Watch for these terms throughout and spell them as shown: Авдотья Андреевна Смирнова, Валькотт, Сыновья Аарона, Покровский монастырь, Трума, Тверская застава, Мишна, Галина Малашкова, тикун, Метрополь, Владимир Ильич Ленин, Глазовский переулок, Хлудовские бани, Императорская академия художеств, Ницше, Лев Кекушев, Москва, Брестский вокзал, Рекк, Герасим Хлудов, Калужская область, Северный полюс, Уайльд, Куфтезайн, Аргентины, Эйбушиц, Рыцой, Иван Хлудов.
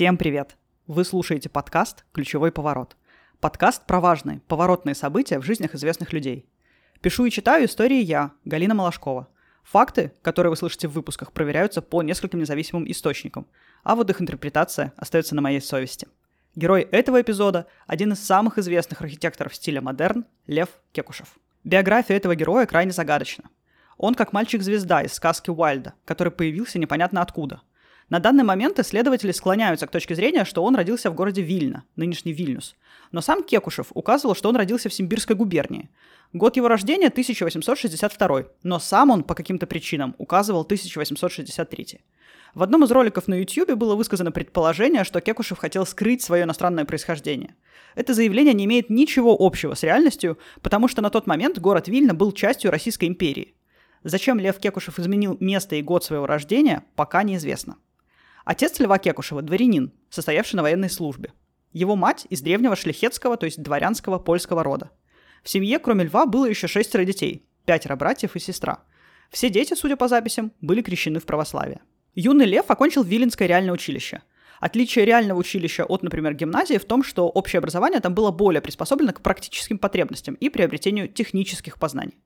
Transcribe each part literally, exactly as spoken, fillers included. Всем привет! Вы слушаете подкаст «Ключевой поворот». Подкаст про важные, поворотные события в жизнях известных людей. Пишу и читаю истории я, Галина Малашкова. Факты, которые вы слышите в выпусках, проверяются по нескольким независимым источникам, а вот их интерпретация остается на моей совести. Герой этого эпизода – один из самых известных архитекторов стиля модерн – Лев Кекушев. Биография этого героя крайне загадочна. Он как мальчик-звезда из сказки Уайльда, который появился непонятно откуда. На данный момент исследователи склоняются к точке зрения, что он родился в городе Вильна, нынешний Вильнюс. Но сам Кекушев указывал, что он родился в Симбирской губернии. Год его рождения – тысяча восемьсот шестьдесят второй, но сам он по каким-то причинам указывал тысяча восемьсот шестьдесят третий. В одном из роликов на YouTube было высказано предположение, что Кекушев хотел скрыть свое иностранное происхождение. Это заявление не имеет ничего общего с реальностью, потому что на тот момент город Вильна был частью Российской империи. Зачем Лев Кекушев изменил место и год своего рождения, пока неизвестно. Отец Льва Кекушева – дворянин, состоявший на военной службе. Его мать – из древнего шляхетского, то есть дворянского польского рода. В семье, кроме Льва, было еще шестеро детей – пятеро братьев и сестра. Все дети, судя по записям, были крещены в православии. Юный Лев окончил Виленское реальное училище. Отличие реального училища от, например, гимназии в том, что общее образование там было более приспособлено к практическим потребностям и приобретению технических познаний.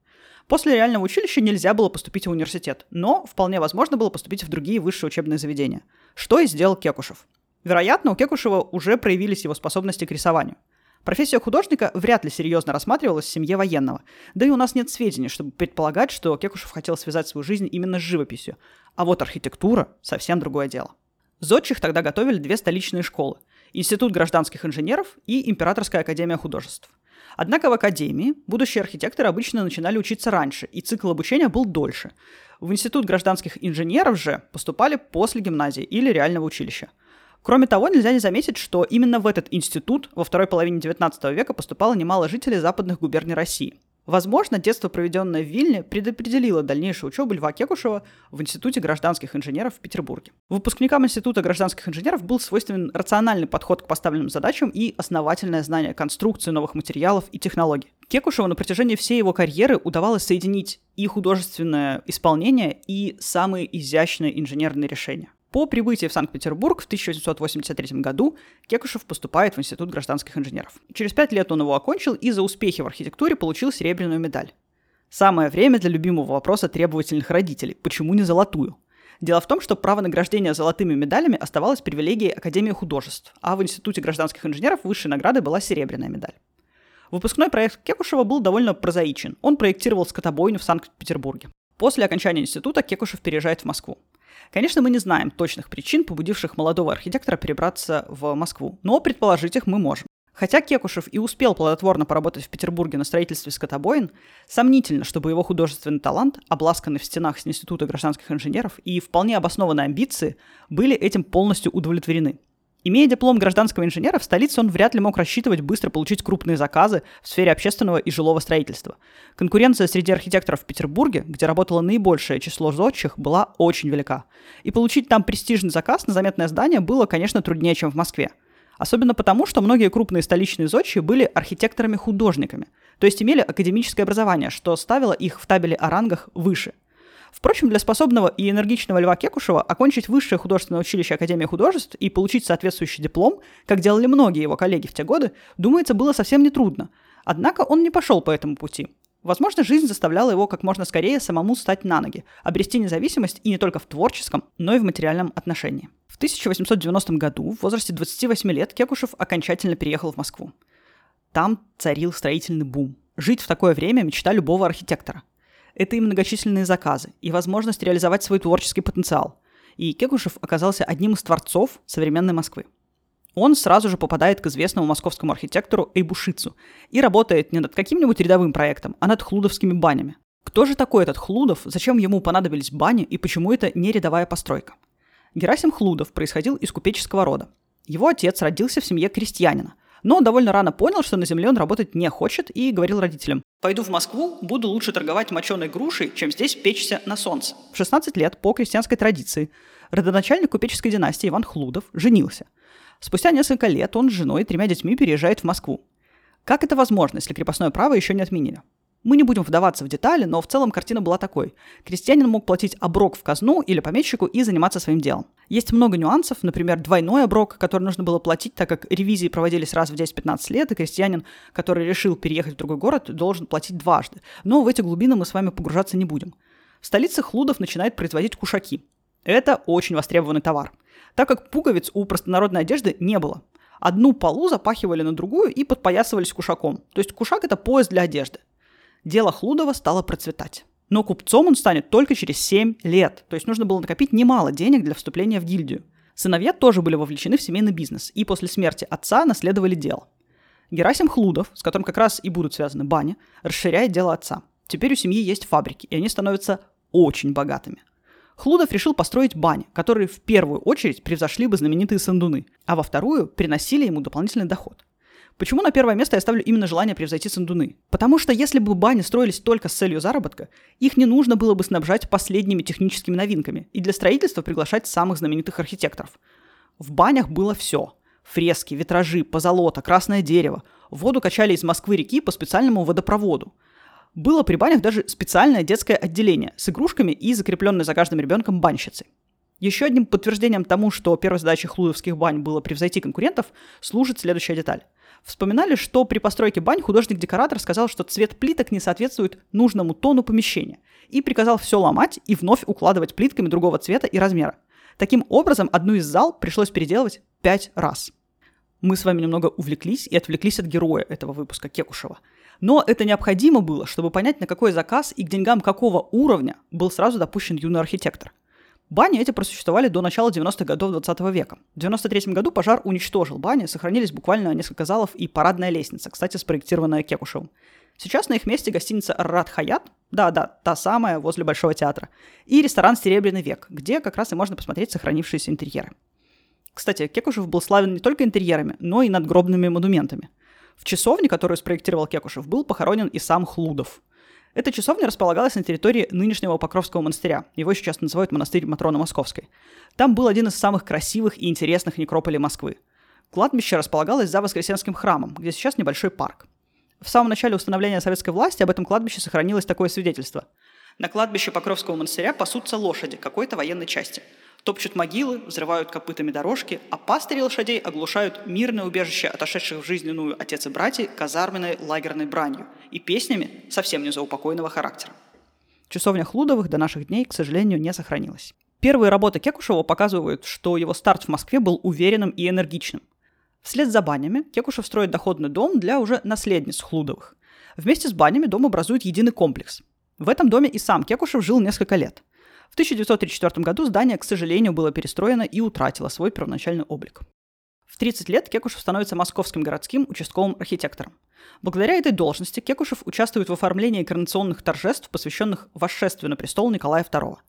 После реального училища нельзя было поступить в университет, но вполне возможно было поступить в другие высшие учебные заведения, что и сделал Кекушев. Вероятно, у Кекушева уже проявились его способности к рисованию. Профессия художника вряд ли серьезно рассматривалась в семье военного, да и у нас нет сведений, чтобы предполагать, что Кекушев хотел связать свою жизнь именно с живописью, а вот архитектура – совсем другое дело. Зодчих тогда готовили две столичные школы – Институт гражданских инженеров и Императорская академия художеств. Однако в академии будущие архитекторы обычно начинали учиться раньше, и цикл обучения был дольше. В Институт гражданских инженеров же поступали после гимназии или реального училища. Кроме того, нельзя не заметить, что именно в этот институт во второй половине девятнадцатого века поступало немало жителей западных губерний России. Возможно, детство, проведенное в Вильне, предопределило дальнейшую учебу Льва Кекушева в Институте гражданских инженеров в Петербурге. Выпускникам Института гражданских инженеров был свойственен рациональный подход к поставленным задачам и основательное знание конструкции новых материалов и технологий. Кекушеву на протяжении всей его карьеры удавалось соединить и художественное исполнение, и самые изящные инженерные решения. По прибытии в Санкт-Петербург в тысяча восемьсот восемьдесят третьем году Кекушев поступает в Институт гражданских инженеров. Через пять лет он его окончил и за успехи в архитектуре получил серебряную медаль. Самое время для любимого вопроса требовательных родителей – почему не золотую? Дело в том, что право награждения золотыми медалями оставалось привилегией Академии художеств, а в Институте гражданских инженеров высшей наградой была серебряная медаль. Выпускной проект Кекушева был довольно прозаичен. Он проектировал скотобойню в Санкт-Петербурге. После окончания института Кекушев переезжает в Москву. Конечно, мы не знаем точных причин, побудивших молодого архитектора перебраться в Москву, но предположить их мы можем. Хотя Кекушев и успел плодотворно поработать в Петербурге на строительстве скотобоин, сомнительно, чтобы его художественный талант, обласканный в стенах с Института гражданских инженеров и вполне обоснованные амбиции, были этим полностью удовлетворены. Имея диплом гражданского инженера, в столице он вряд ли мог рассчитывать быстро получить крупные заказы в сфере общественного и жилого строительства. Конкуренция среди архитекторов в Петербурге, где работало наибольшее число зодчих, была очень велика. И получить там престижный заказ на заметное здание было, конечно, труднее, чем в Москве. Особенно потому, что многие крупные столичные зодчие были архитекторами-художниками, то есть имели академическое образование, что ставило их в табеле о рангах выше. Впрочем, для способного и энергичного Льва Кекушева окончить высшее художественное училище Академии художеств и получить соответствующий диплом, как делали многие его коллеги в те годы, думается, было совсем нетрудно. Однако он не пошел по этому пути. Возможно, жизнь заставляла его как можно скорее самому встать на ноги, обрести независимость и не только в творческом, но и в материальном отношении. В тысяча восемьсот девяностом году, в возрасте двадцати восьми лет, Кекушев окончательно переехал в Москву. Там царил строительный бум. Жить в такое время – мечта любого архитектора. Это и многочисленные заказы, и возможность реализовать свой творческий потенциал. И Кекушев оказался одним из творцов современной Москвы. Он сразу же попадает к известному московскому архитектору Эйбушицу и работает не над каким-нибудь рядовым проектом, а над хлудовскими банями. Кто же такой этот Хлудов, зачем ему понадобились бани и почему это не рядовая постройка? Герасим Хлудов происходил из купеческого рода. Его отец родился в семье крестьянина, но довольно рано понял, что на земле он работать не хочет, и говорил родителям: «Пойду в Москву, буду лучше торговать моченой грушей, чем здесь печься на солнце». В шестнадцать лет по крестьянской традиции родоначальник купеческой династии Иван Хлудов женился. Спустя несколько лет он с женой и тремя детьми переезжает в Москву. Как это возможно, если крепостное право еще не отменили? Мы не будем вдаваться в детали, но в целом картина была такой. Крестьянин мог платить оброк в казну или помещику и заниматься своим делом. Есть много нюансов, например, двойной оброк, который нужно было платить, так как ревизии проводились раз в десять-пятнадцать лет, и крестьянин, который решил переехать в другой город, должен платить дважды. Но в эти глубины мы с вами погружаться не будем. В столице Хлудов начинает производить кушаки. Это очень востребованный товар, так как пуговиц у простонародной одежды не было. Одну полу запахивали на другую и подпоясывались кушаком. То есть кушак – это пояс для одежды. Дело Хлудова стало процветать. Но купцом он станет только через семь лет. То есть нужно было накопить немало денег для вступления в гильдию. Сыновья тоже были вовлечены в семейный бизнес и после смерти отца наследовали дело. Герасим Хлудов, с которым как раз и будут связаны бани, расширяет дело отца. Теперь у семьи есть фабрики, и они становятся очень богатыми. Хлудов решил построить бани, которые в первую очередь превзошли бы знаменитые сандуны, а во вторую приносили ему дополнительный доход. Почему на первое место я ставлю именно желание превзойти сандуны? Потому что если бы бани строились только с целью заработка, их не нужно было бы снабжать последними техническими новинками и для строительства приглашать самых знаменитых архитекторов. В банях было все. Фрески, витражи, позолота, красное дерево. Воду качали из Москвы-реки по специальному водопроводу. Было при банях даже специальное детское отделение с игрушками и закрепленной за каждым ребенком банщицей. Еще одним подтверждением тому, что первой задачей хлудовских бань было превзойти конкурентов, служит следующая деталь. Вспоминали, что при постройке бань художник-декоратор сказал, что цвет плиток не соответствует нужному тону помещения, и приказал все ломать и вновь укладывать плитками другого цвета и размера. Таким образом, одну из зал пришлось переделывать пять раз. Мы с вами немного увлеклись и отвлеклись от героя этого выпуска Кекушева. Но это необходимо было, чтобы понять, на какой заказ и к деньгам какого уровня был сразу допущен юный архитектор. Бани эти просуществовали до начала девяностых годов двадцатого века. В девяносто третьем году пожар уничтожил бани, сохранились буквально несколько залов и парадная лестница, кстати, спроектированная Кекушевым. Сейчас на их месте гостиница «Рад Хаят», да-да, та самая возле Большого театра, и ресторан «Серебряный век», где как раз и можно посмотреть сохранившиеся интерьеры. Кстати, Кекушев был славен не только интерьерами, но и надгробными монументами. В часовне, которую спроектировал Кекушев, был похоронен и сам Хлудов. Эта часовня располагалась на территории нынешнего Покровского монастыря, его сейчас называют Монастырь Матроны Московской. Там был один из самых красивых и интересных некрополей Москвы. Кладбище располагалось за Воскресенским храмом, где сейчас небольшой парк. В самом начале установления советской власти об этом кладбище сохранилось такое свидетельство. На кладбище Покровского монастыря пасутся лошади какой-то военной части. Топчут могилы, взрывают копытами дорожки, а пастыри лошадей оглушают мирное убежище отошедших в жизненную отец и братья казарменной лагерной бранью и песнями совсем не заупокойного характера. Часовня Хлудовых до наших дней, к сожалению, не сохранилась. Первые работы Кекушева показывают, что его старт в Москве был уверенным и энергичным. Вслед за банями Кекушев строит доходный дом для уже наследниц Хлудовых. Вместе с банями дом образует единый комплекс. В этом доме и сам Кекушев жил несколько лет. В тысяча девятьсот тридцать четвёртом году здание, к сожалению, было перестроено и утратило свой первоначальный облик. В тридцать лет Кекушев становится московским городским участковым архитектором. Благодаря этой должности Кекушев участвует в оформлении коронационных торжеств, посвященных восшествию на престол Николая второго.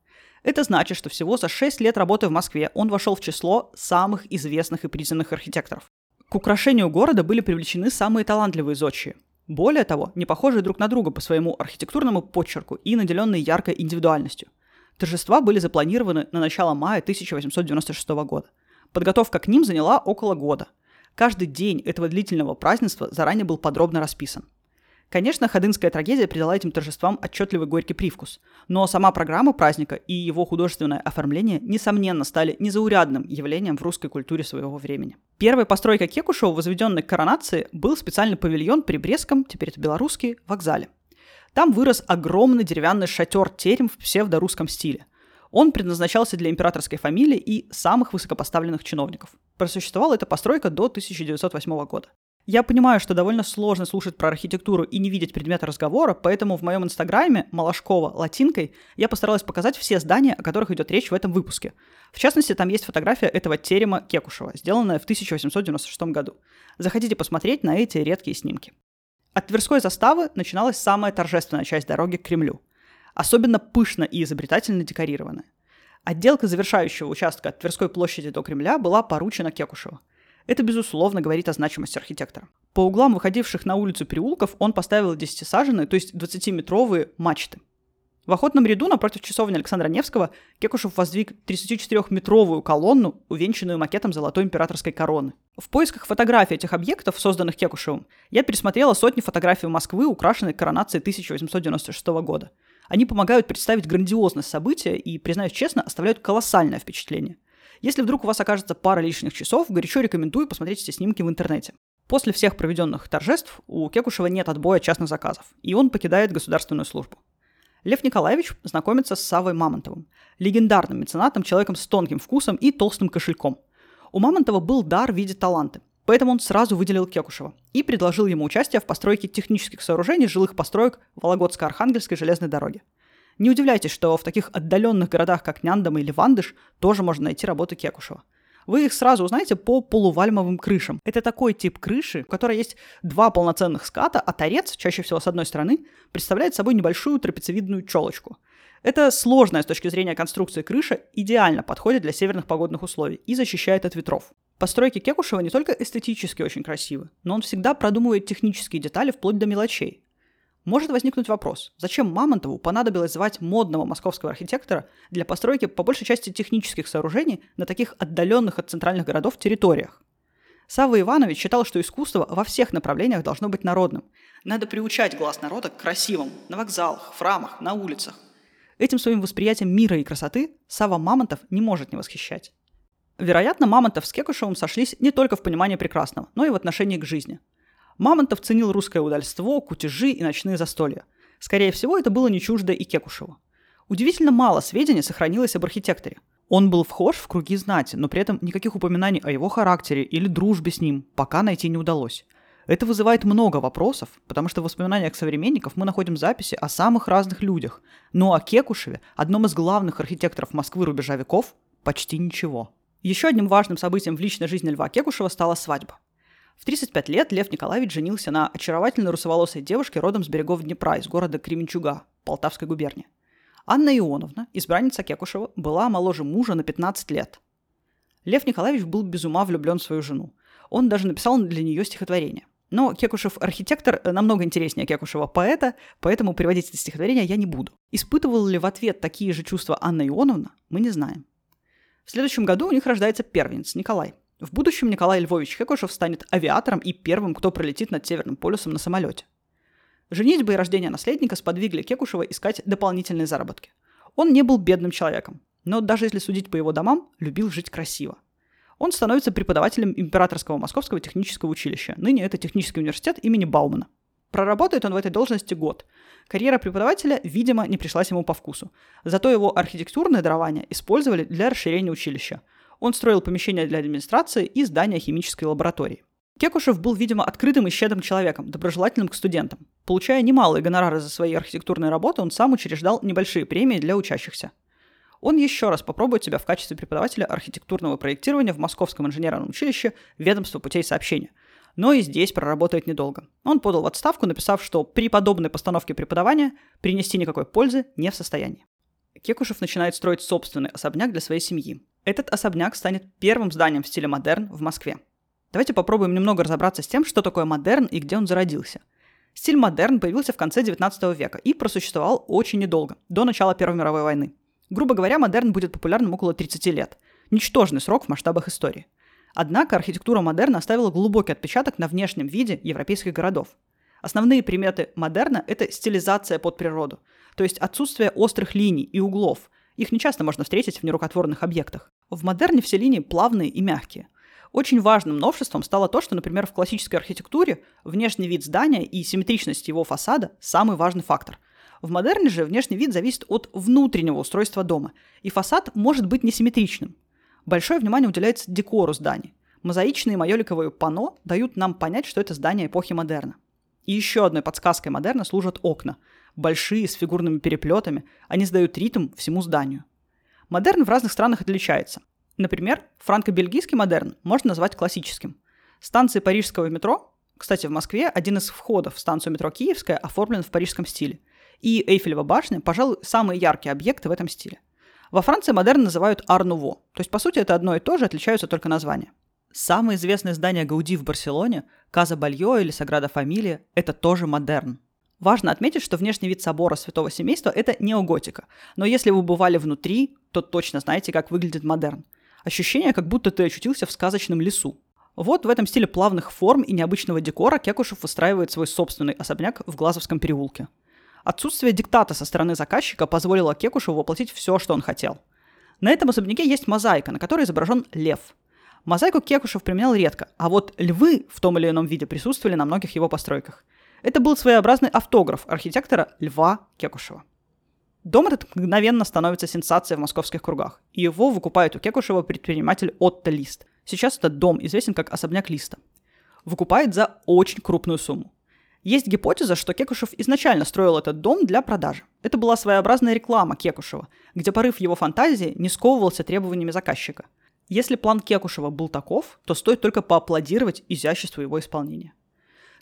Это значит, что всего за шесть лет работы в Москве он вошел в число самых известных и признанных архитекторов. К украшению города были привлечены самые талантливые зодчие. Более того, не похожие друг на друга по своему архитектурному почерку и наделенные яркой индивидуальностью. Торжества были запланированы на начало мая тысяча восемьсот девяносто шестого года. Подготовка к ним заняла около года. Каждый день этого длительного празднества заранее был подробно расписан. Конечно, ходынская трагедия придала этим торжествам отчетливый горький привкус, но сама программа праздника и его художественное оформление, несомненно, стали незаурядным явлением в русской культуре своего времени. Первой постройкой Кекушева, возведенной к коронации, был специальный павильон при Брестском, теперь это Белорусский, вокзале. Там вырос огромный деревянный шатер-терем в псевдорусском стиле. Он предназначался для императорской фамилии и самых высокопоставленных чиновников. Просуществовала эта постройка до тысяча девятьсот восьмого года. Я понимаю, что довольно сложно слушать про архитектуру и не видеть предмета разговора, поэтому в моем инстаграме Малашкова латинкой я постаралась показать все здания, о которых идет речь в этом выпуске. В частности, там есть фотография этого терема Кекушева, сделанная в тысяча восемьсот девяносто шестом году. Заходите посмотреть на эти редкие снимки. От Тверской заставы начиналась самая торжественная часть дороги к Кремлю, особенно пышно и изобретательно декорированная. Отделка завершающего участка от Тверской площади до Кремля была поручена Кекушеву. Это, безусловно, говорит о значимости архитектора. По углам выходивших на улицу переулков он поставил десятисаженные, то есть двадцатиметровые мачты. В Охотном ряду напротив часовни Александра Невского Кекушев воздвиг тридцатичетырехметровую колонну, увенчанную макетом золотой императорской короны. В поисках фотографий этих объектов, созданных Кекушевым, я пересмотрела сотни фотографий Москвы, украшенной коронацией тысяча восемьсот девяносто шестого года. Они помогают представить грандиозность события и, признаюсь честно, оставляют колоссальное впечатление. Если вдруг у вас окажется пара лишних часов, горячо рекомендую посмотреть эти снимки в интернете. После всех проведенных торжеств у Кекушева нет отбоя частных заказов, и он покидает государственную службу. Лев Николаевич знакомится с Саввой Мамонтовым, легендарным меценатом, человеком с тонким вкусом и толстым кошельком. У Мамонтова был дар в виде таланта, поэтому он сразу выделил Кекушева и предложил ему участие в постройке технических сооружений жилых построек Вологодско-Архангельской железной дороги. Не удивляйтесь, что в таких отдаленных городах, как Няндам или Вандыш, тоже можно найти работы Кекушева. Вы их сразу узнаете по полувальмовым крышам. Это такой тип крыши, у которой есть два полноценных ската, а торец, чаще всего с одной стороны, представляет собой небольшую трапециевидную челочку. Это сложная с точки зрения конструкции крыша идеально подходит для северных погодных условий и защищает от ветров. Постройки Кекушева не только эстетически очень красивы, но он всегда продумывает технические детали вплоть до мелочей. Может возникнуть вопрос, зачем Мамонтову понадобилось звать модного московского архитектора для постройки по большей части технических сооружений на таких отдаленных от центральных городов территориях? Савва Иванович считал, что искусство во всех направлениях должно быть народным. Надо приучать глаз народа к красивому на вокзалах, в храмах, на улицах. Этим своим восприятием мира и красоты Савва Мамонтов не может не восхищать. Вероятно, Мамонтов с Кекушевым сошлись не только в понимании прекрасного, но и в отношении к жизни. Мамонтов ценил русское удальство, кутежи и ночные застолья. Скорее всего, это было не чуждо и Кекушеву. Удивительно мало сведений сохранилось об архитекторе. Он был вхож в круги знати, но при этом никаких упоминаний о его характере или дружбе с ним пока найти не удалось. Это вызывает много вопросов, потому что в воспоминаниях современников мы находим записи о самых разных людях, но о Кекушеве, одном из главных архитекторов Москвы рубежа веков, почти ничего. Еще одним важным событием в личной жизни Льва Кекушева стала свадьба. В тридцать пять лет Лев Николаевич женился на очаровательной русоволосой девушке родом с берегов Днепра из города Кременчуга, Полтавской губернии. Анна Ионовна, избранница Кекушева, была моложе мужа на пятнадцать лет. Лев Николаевич был без ума влюблен в свою жену. Он даже написал для нее стихотворение. Но Кекушев-архитектор намного интереснее Кекушева-поэта, поэтому приводить это стихотворение я не буду. Испытывала ли в ответ такие же чувства Анна Ионовна, мы не знаем. В следующем году у них рождается первенец Николай. В будущем Николай Львович Кекушев станет авиатором и первым, кто пролетит над Северным полюсом на самолете. Женитьба и рождение наследника сподвигли Кекушева искать дополнительные заработки. Он не был бедным человеком, но даже если судить по его домам, любил жить красиво. Он становится преподавателем Императорского Московского технического училища, ныне это технический университет имени Баумана. Проработает он в этой должности год. Карьера преподавателя, видимо, не пришлась ему по вкусу. Зато его архитектурное дарование использовали для расширения училища. Он строил помещения для администрации и здания химической лаборатории. Кекушев был, видимо, открытым и щедрым человеком, доброжелательным к студентам. Получая немалые гонорары за свои архитектурные работы, он сам учреждал небольшие премии для учащихся. Он еще раз попробует себя в качестве преподавателя архитектурного проектирования в Московском инженерном училище Ведомства путей сообщения. Но и здесь проработает недолго. Он подал в отставку, написав, что при подобной постановке преподавания принести никакой пользы не в состоянии. Кекушев начинает строить собственный особняк для своей семьи. Этот особняк станет первым зданием в стиле модерн в Москве. Давайте попробуем немного разобраться с тем, что такое модерн и где он зародился. Стиль модерн появился в конце девятнадцатого века и просуществовал очень недолго, до начала Первой мировой войны. Грубо говоря, модерн будет популярным около тридцати лет. Ничтожный срок в масштабах истории. Однако архитектура модерна оставила глубокий отпечаток на внешнем виде европейских городов. Основные приметы модерна – это стилизация под природу, то есть отсутствие острых линий и углов. Их нечасто можно встретить в нерукотворных объектах. В модерне все линии плавные и мягкие. Очень важным новшеством стало то, что, например, в классической архитектуре внешний вид здания и симметричность его фасада – самый важный фактор. В модерне же внешний вид зависит от внутреннего устройства дома, и фасад может быть несимметричным. Большое внимание уделяется декору зданий. Мозаичные майоликовые панно дают нам понять, что это здание эпохи модерна. И еще одной подсказкой модерна служат окна. Большие, с фигурными переплетами, они сдают ритм всему зданию. Модерн в разных странах отличается. Например, франко-бельгийский модерн можно назвать классическим. Станции парижского метро, кстати, в Москве один из входов в станцию метро Киевская оформлен в парижском стиле. И Эйфелева башня, пожалуй, самые яркие объекты в этом стиле. Во Франции модерн называют ар-нуво, то есть, по сути, это одно и то же, отличаются только названия. Самые известные здания Гауди в Барселоне, Каза Бальо или Саграда Фамилия – это тоже модерн. Важно отметить, что внешний вид собора Святого Семейства – это неоготика. Но если вы бывали внутри, то точно знаете, как выглядит модерн. Ощущение, как будто ты очутился в сказочном лесу. Вот в этом стиле плавных форм и необычного декора Кекушев выстраивает свой собственный особняк в Глазовском переулке. Отсутствие диктата со стороны заказчика позволило Кекушеву воплотить все, что он хотел. На этом особняке есть мозаика, на которой изображен лев. Мозаику Кекушев применял редко, а вот львы в том или ином виде присутствовали на многих его постройках. Это был своеобразный автограф архитектора Льва Кекушева. Дом этот мгновенно становится сенсацией в московских кругах. И его выкупает у Кекушева предприниматель Отто Лист. Сейчас этот дом известен как особняк Листа. Выкупает за очень крупную сумму. Есть гипотеза, что Кекушев изначально строил этот дом для продажи. Это была своеобразная реклама Кекушева, где порыв его фантазии не сковывался требованиями заказчика. Если план Кекушева был таков, то стоит только поаплодировать изяществу его исполнения.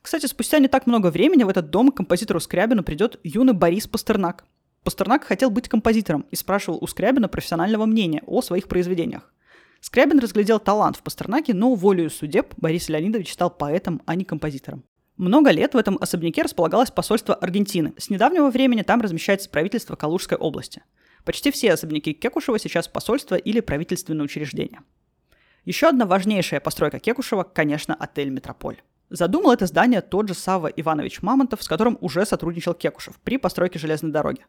Кстати, спустя не так много времени в этот дом к композитору Скрябину придет юный Борис Пастернак. Пастернак хотел быть композитором и спрашивал у Скрябина профессионального мнения о своих произведениях. Скрябин разглядел талант в Пастернаке, но волею судеб Борис Леонидович стал поэтом, а не композитором. Много лет в этом особняке располагалось посольство Аргентины. С недавнего времени там размещается правительство Калужской области. Почти все особняки Кекушева сейчас посольство или правительственные учреждения. Еще одна важнейшая постройка Кекушева, конечно, отель «Метрополь». Задумал это здание тот же Савва Иванович Мамонтов, с которым уже сотрудничал Кекушев при постройке железной дороги.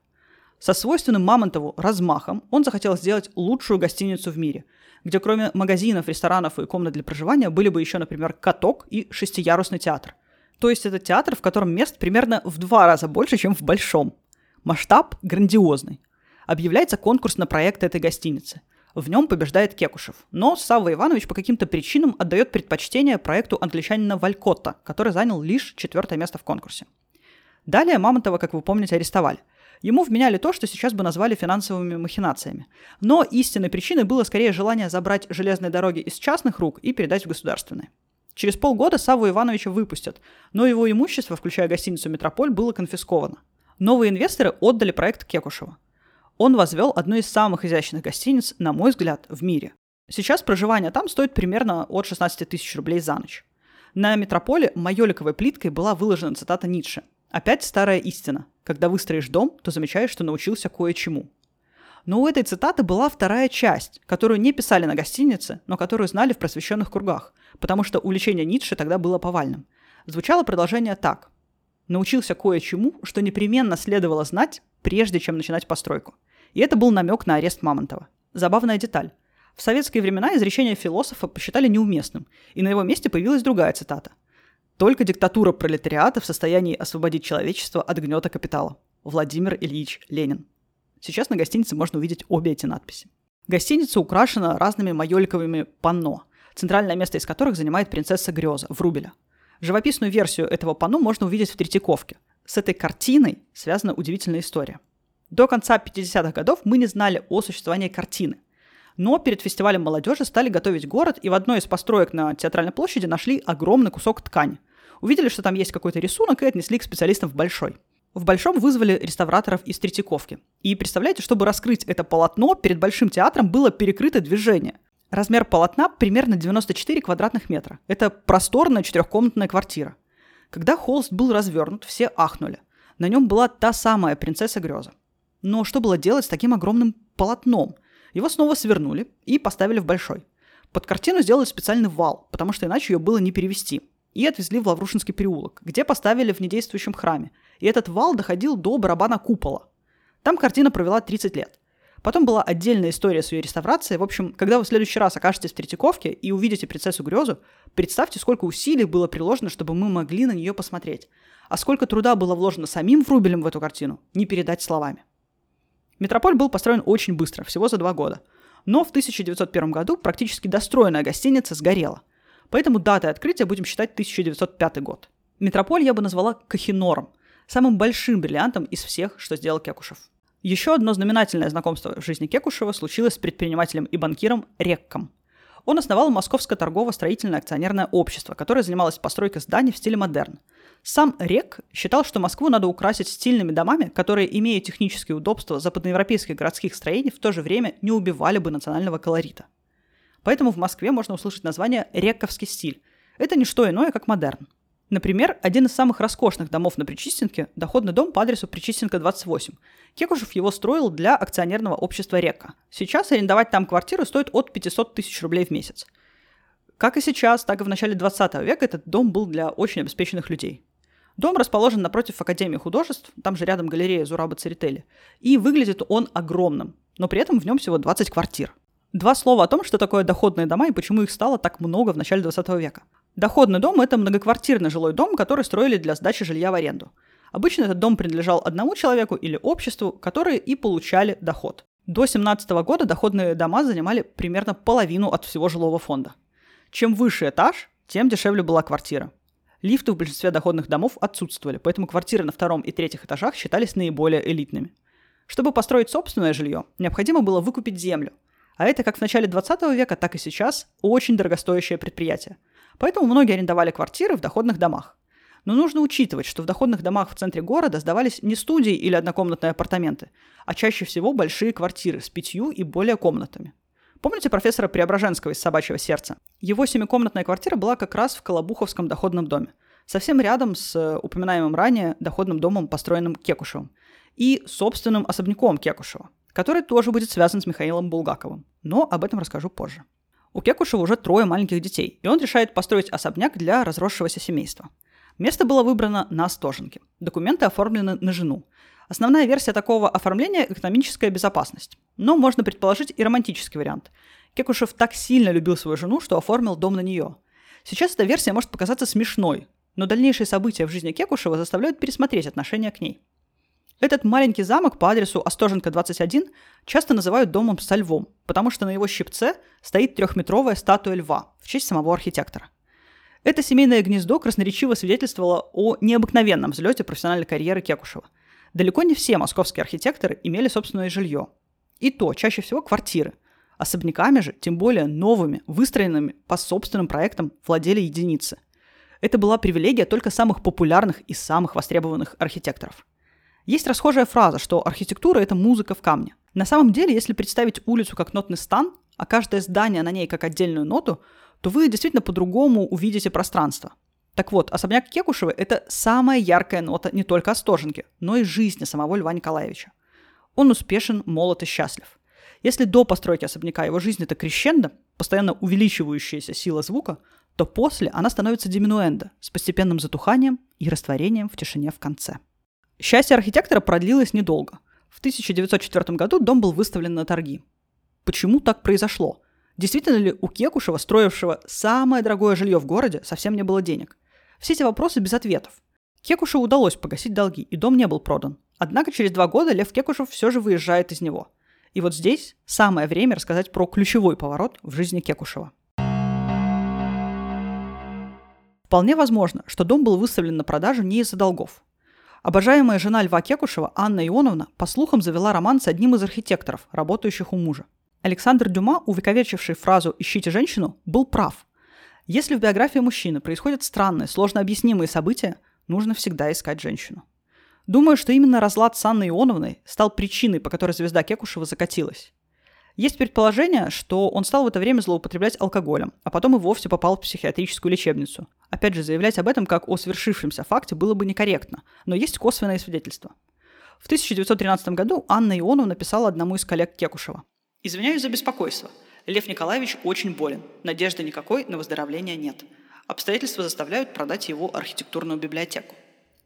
Со свойственным Мамонтову размахом он захотел сделать лучшую гостиницу в мире, где кроме магазинов, ресторанов и комнат для проживания были бы еще, например, каток и шестиярусный театр. То есть это театр, в котором мест примерно в два раза больше, чем в Большом. Масштаб грандиозный. Объявляется конкурс на проект этой гостиницы. В нем побеждает Кекушев. Но Савва Иванович по каким-то причинам отдает предпочтение проекту англичанина Валькотта, который занял лишь четвертое место в конкурсе. Далее Мамонтова, как вы помните, арестовали. Ему вменяли то, что сейчас бы назвали финансовыми махинациями. Но истинной причиной было скорее желание забрать железные дороги из частных рук и передать в государственные. Через полгода Савву Ивановича выпустят, но его имущество, включая гостиницу «Метрополь», было конфисковано. Новые инвесторы отдали проект Кекушева. Он возвел одну из самых изящных гостиниц, на мой взгляд, в мире. Сейчас проживание там стоит примерно от шестнадцати тысяч рублей за ночь. На «Метрополе» майоликовой плиткой была выложена цитата Ницше. Опять старая истина. Когда выстроишь дом, то замечаешь, что научился кое-чему. Но у этой цитаты была вторая часть, которую не писали на гостинице, но которую знали в просвещенных кругах, потому что увлечение Ницше тогда было повальным. Звучало продолжение так. «Научился кое-чему, что непременно следовало знать, прежде чем начинать постройку». И это был намек на арест Мамонтова. Забавная деталь. В советские времена изречение философа посчитали неуместным, и на его месте появилась другая цитата. «Только диктатура пролетариата в состоянии освободить человечество от гнета капитала. Владимир Ильич Ленин». Сейчас на гостинице можно увидеть обе эти надписи. Гостиница украшена разными майоликовыми панно, центральное место из которых занимает принцесса Грёза Врубеля. Живописную версию этого панно можно увидеть в Третьяковке. С этой картиной связана удивительная история. До конца пятидесятых годов мы не знали о существовании картины. Но перед фестивалем молодежи стали готовить город, и в одной из построек на Театральной площади нашли огромный кусок ткани. Увидели, что там есть какой-то рисунок, и отнесли к специалистам в Большой. В Большом вызвали реставраторов из Третьяковки. И представляете, чтобы раскрыть это полотно, перед Большим театром было перекрыто движение. Размер полотна примерно девяносто четыре квадратных метра. Это просторная четырехкомнатная квартира. Когда холст был развернут, все ахнули. На нем была та самая принцесса Грёза. Но что было делать с таким огромным полотном? Его снова свернули и поставили в Большой. Под картину сделали специальный вал, потому что иначе ее было не перевести. И отвезли в Лаврушинский переулок, где поставили в недействующем храме. И этот вал доходил до барабана купола. Там картина провела тридцать лет. Потом была отдельная история с ее реставрацией. В общем, когда вы в следующий раз окажетесь в Третьяковке и увидите принцессу Грёзу, представьте, сколько усилий было приложено, чтобы мы могли на нее посмотреть. А сколько труда было вложено самим Врубелем в эту картину, не передать словами. «Метрополь» был построен очень быстро, всего за два года. Но в тысяча девятьсот первом году практически достроенная гостиница сгорела. Поэтому датой открытия будем считать тысяча девятьсот пятый год. «Метрополь» я бы назвала «Кахинором», самым большим бриллиантом из всех, что сделал Кекушев. Еще одно знаменательное знакомство в жизни Кекушева случилось с предпринимателем и банкиром Рекком. Он основал Московское торгово-строительное акционерное общество, которое занималось постройкой зданий в стиле модерн. Сам Рекк считал, что Москву надо украсить стильными домами, которые, имея технические удобства западноевропейских городских строений, в то же время не убивали бы национального колорита. Поэтому в Москве можно услышать название «рекковский стиль». Это не что иное, как модерн. Например, один из самых роскошных домов на Причистенке – доходный дом по адресу Причистенка, двадцать восемь. Кекушев его строил для акционерного общества «Река». Сейчас арендовать там квартиру стоит от пятисот тысяч рублей в месяц. Как и сейчас, так и в начале двадцатого века этот дом был для очень обеспеченных людей. Дом расположен напротив Академии художеств, там же рядом галерея Зураба Церетели, и выглядит он огромным, но при этом в нем всего двадцать квартир. Два слова о том, что такое доходные дома и почему их стало так много в начале двадцатого века. Доходный дом – это многоквартирный жилой дом, который строили для сдачи жилья в аренду. Обычно этот дом принадлежал одному человеку или обществу, которые и получали доход. До семнадцатого года доходные дома занимали примерно половину от всего жилого фонда. Чем выше этаж, тем дешевле была квартира. Лифты в большинстве доходных домов отсутствовали, поэтому квартиры на втором и третьих этажах считались наиболее элитными. Чтобы построить собственное жилье, необходимо было выкупить землю. А это как в начале двадцатого века, так и сейчас очень дорогостоящее предприятие. Поэтому многие арендовали квартиры в доходных домах. Но нужно учитывать, что в доходных домах в центре города сдавались не студии или однокомнатные апартаменты, а чаще всего большие квартиры с пятью и более комнатами. Помните профессора Преображенского из «Собачьего сердца»? Его семикомнатная квартира была как раз в Колобуховском доходном доме, совсем рядом с упоминаемым ранее доходным домом, построенным Кекушевым, и собственным особняком Кекушева, который тоже будет связан с Михаилом Булгаковым. Но об этом расскажу позже. У Кекушева уже трое маленьких детей, и он решает построить особняк для разросшегося семейства. Место было выбрано на Остоженке. Документы оформлены на жену. Основная версия такого оформления – экономическая безопасность. Но можно предположить и романтический вариант. Кекушев так сильно любил свою жену, что оформил дом на нее. Сейчас эта версия может показаться смешной, но дальнейшие события в жизни Кекушева заставляют пересмотреть отношение к ней. Этот маленький замок по адресу Остоженка, двадцать один часто называют домом со львом, потому что на его щипце стоит трехметровая статуя льва в честь самого архитектора. Это семейное гнездо красноречиво свидетельствовало о необыкновенном взлете профессиональной карьеры Кекушева. Далеко не все московские архитекторы имели собственное жилье. И то, чаще всего, квартиры. Особняками же, тем более новыми, выстроенными по собственным проектам, владели единицы. Это была привилегия только самых популярных и самых востребованных архитекторов. Есть расхожая фраза, что архитектура – это музыка в камне. На самом деле, если представить улицу как нотный стан, а каждое здание на ней как отдельную ноту, то вы действительно по-другому увидите пространство. Так вот, особняк Кекушева – это самая яркая нота не только Остоженки, но и жизни самого Льва Николаевича. Он успешен, молод и счастлив. Если до постройки особняка его жизнь – это крещендо, постоянно увеличивающаяся сила звука, то после она становится диминуэндо с постепенным затуханием и растворением в тишине в конце. Счастье архитектора продлилось недолго. В тысяча девятьсот четвёртом году дом был выставлен на торги. Почему так произошло? Действительно ли у Кекушева, строившего самое дорогое жилье в городе, совсем не было денег? Все эти вопросы без ответов. Кекушеву удалось погасить долги, и дом не был продан. Однако через два года Лев Кекушев все же выезжает из него. И вот здесь самое время рассказать про ключевой поворот в жизни Кекушева. Вполне возможно, что дом был выставлен на продажу не из-за долгов. Обожаемая жена Льва Кекушева, Анна Ионовна, по слухам завела роман с одним из архитекторов, работающих у мужа. Александр Дюма, увековечивший фразу «ищите женщину», был прав. Если в биографии мужчины происходят странные, сложно объяснимые события, нужно всегда искать женщину. Думаю, что именно разлад с Анной Ионовной стал причиной, по которой звезда Кекушева закатилась. Есть предположение, что он стал в это время злоупотреблять алкоголем, а потом и вовсе попал в психиатрическую лечебницу. Опять же, заявлять об этом как о свершившемся факте было бы некорректно, но есть косвенные свидетельства. В тысяча девятьсот тринадцатом году Анна Ионовна писала одному из коллег Кекушева: «Извиняюсь за беспокойство. Лев Николаевич очень болен. Надежды никакой на выздоровление нет. Обстоятельства заставляют продать его архитектурную библиотеку».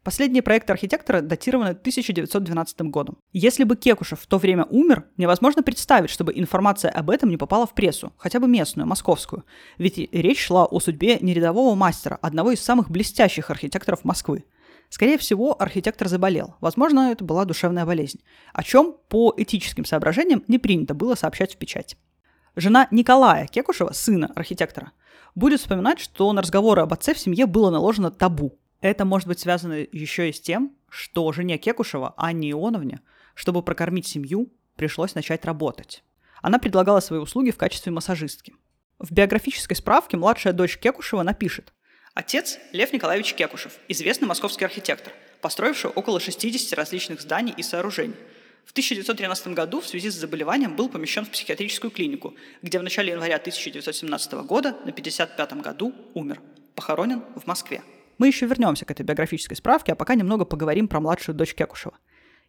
Последние проекты архитектора датированы тысяча девятьсот двенадцатым годом. Если бы Кекушев в то время умер, невозможно представить, чтобы информация об этом не попала в прессу, хотя бы местную, московскую. Ведь речь шла о судьбе не рядового мастера, одного из самых блестящих архитекторов Москвы. Скорее всего, архитектор заболел. Возможно, это была душевная болезнь, о чем по этическим соображениям не принято было сообщать в печать. Жена Николая Кекушева, сына архитектора, будет вспоминать, что на разговоры об отце в семье было наложено табу. Это может быть связано еще и с тем, что жене Кекушева, Анне Ионовне, чтобы прокормить семью, пришлось начать работать. Она предлагала свои услуги в качестве массажистки. В биографической справке младшая дочь Кекушева напишет: «Отец Лев Николаевич Кекушев, известный московский архитектор, построивший около шестидесяти различных зданий и сооружений. В тысяча девятьсот тринадцатом году в связи с заболеванием был помещен в психиатрическую клинику, где в начале января тысяча девятьсот семнадцатого года на пятьдесят пятом году умер. Похоронен в Москве». Мы еще вернемся к этой биографической справке, а пока немного поговорим про младшую дочь Кекушева.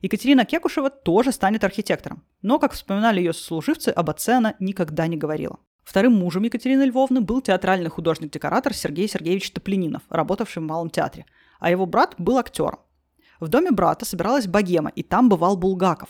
Екатерина Кекушева тоже станет архитектором, но, как вспоминали ее сослуживцы, об отце она никогда не говорила. Вторым мужем Екатерины Львовны был театральный художник-декоратор Сергей Сергеевич Топленинов, работавший в Малом театре, а его брат был актером. В доме брата собиралась богема, и там бывал Булгаков.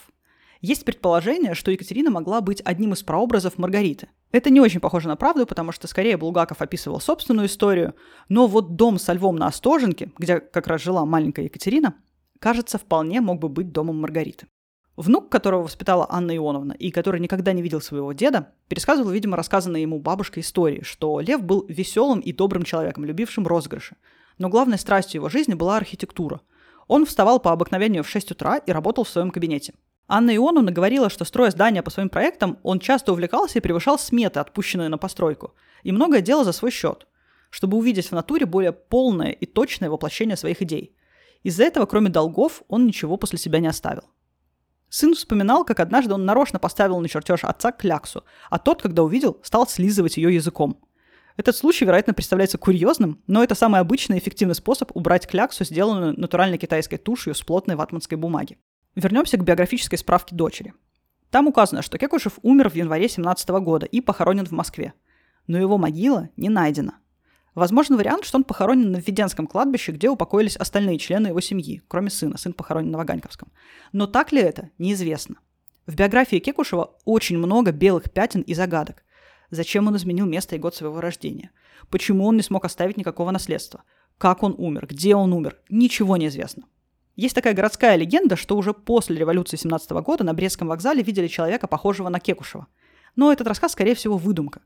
Есть предположение, что Екатерина могла быть одним из прообразов Маргариты. Это не очень похоже на правду, потому что скорее Булгаков описывал собственную историю, но вот дом со львом на Остоженке, где как раз жила маленькая Екатерина, кажется, вполне мог бы быть домом Маргариты. Внук, которого воспитала Анна Ионовна и который никогда не видел своего деда, пересказывал, видимо, рассказанные ему бабушкой истории, что Лев был веселым и добрым человеком, любившим розыгрыши. Но главной страстью его жизни была архитектура. Он вставал по обыкновению в шесть утра и работал в своем кабинете. Анна Ионовна говорила, что, строя здания по своим проектам, он часто увлекался и превышал сметы, отпущенные на постройку, и многое делал за свой счет, чтобы увидеть в натуре более полное и точное воплощение своих идей. Из-за этого, кроме долгов, он ничего после себя не оставил. Сын вспоминал, как однажды он нарочно поставил на чертеж отца кляксу, а тот, когда увидел, стал слизывать ее языком. Этот случай, вероятно, представляется курьезным, но это самый обычный и эффективный способ убрать кляксу, сделанную натуральной китайской тушью с плотной ватманской бумаги. Вернемся к биографической справке дочери. Там указано, что Кекушев умер в январе семнадцатого года и похоронен в Москве, но его могила не найдена. Возможен вариант, что он похоронен на Введенском кладбище, где упокоились остальные члены его семьи, кроме сына, сын похоронен на Ваганьковском. Но так ли это, неизвестно. В биографии Кекушева очень много белых пятен и загадок. Зачем он изменил место и год своего рождения? Почему он не смог оставить никакого наследства? Как он умер? Где он умер? Ничего не известно. Есть такая городская легенда, что уже после революции семнадцатого года на Брестском вокзале видели человека, похожего на Кекушева. Но этот рассказ, скорее всего, выдумка.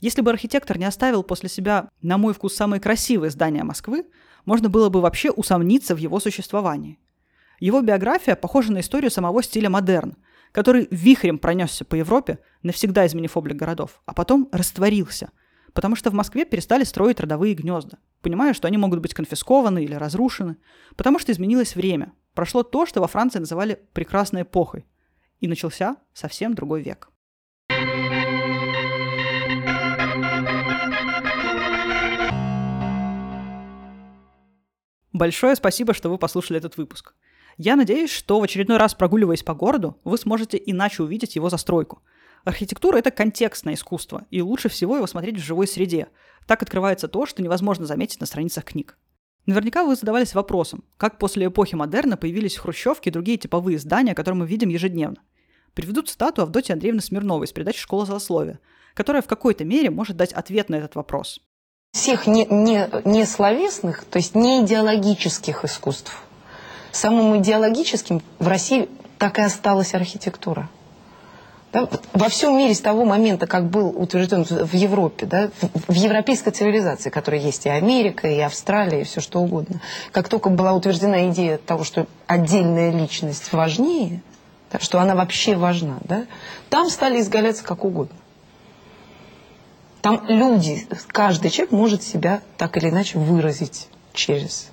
Если бы архитектор не оставил после себя, на мой вкус, самые красивые здания Москвы, можно было бы вообще усомниться в его существовании. Его биография похожа на историю самого стиля модерн, который вихрем пронесся по Европе, навсегда изменив облик городов, а потом растворился, потому что в Москве перестали строить родовые гнезда, понимая, что они могут быть конфискованы или разрушены, потому что изменилось время, прошло то, что во Франции называли «прекрасной эпохой», и начался совсем другой век. Большое спасибо, что вы послушали этот выпуск. Я надеюсь, что в очередной раз, прогуливаясь по городу, вы сможете иначе увидеть его застройку. Архитектура – это контекстное искусство, и лучше всего его смотреть в живой среде. Так открывается то, что невозможно заметить на страницах книг. Наверняка вы задавались вопросом, как после эпохи модерна появились хрущевки и другие типовые здания, которые мы видим ежедневно. Приведу цитату Авдотьи Андреевны Смирновой из передачи «Школа злословия», которая в какой-то мере может дать ответ на этот вопрос. Всех не, не, не словесных, то есть не идеологических искусств. Самым идеологическим в России так и осталась архитектура. Да? Во всем мире с того момента, как был утвержден в Европе, да, в, в европейской цивилизации, которая есть и Америка, и Австралия, и все что угодно, как только была утверждена идея того, что отдельная личность важнее, да, что она вообще важна, да, там стали изгаляться как угодно. Там люди, каждый человек может себя так или иначе выразить через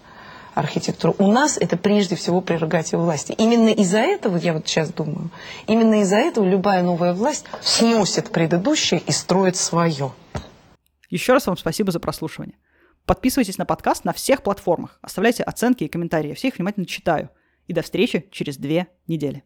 архитектуру. У нас это прежде всего прерогатива власти. Именно из-за этого, я вот сейчас думаю, именно из-за этого любая новая власть сносит предыдущее и строит свое. Еще раз вам спасибо за прослушивание. Подписывайтесь на подкаст на всех платформах, оставляйте оценки и комментарии, я все их внимательно читаю. И до встречи через две недели.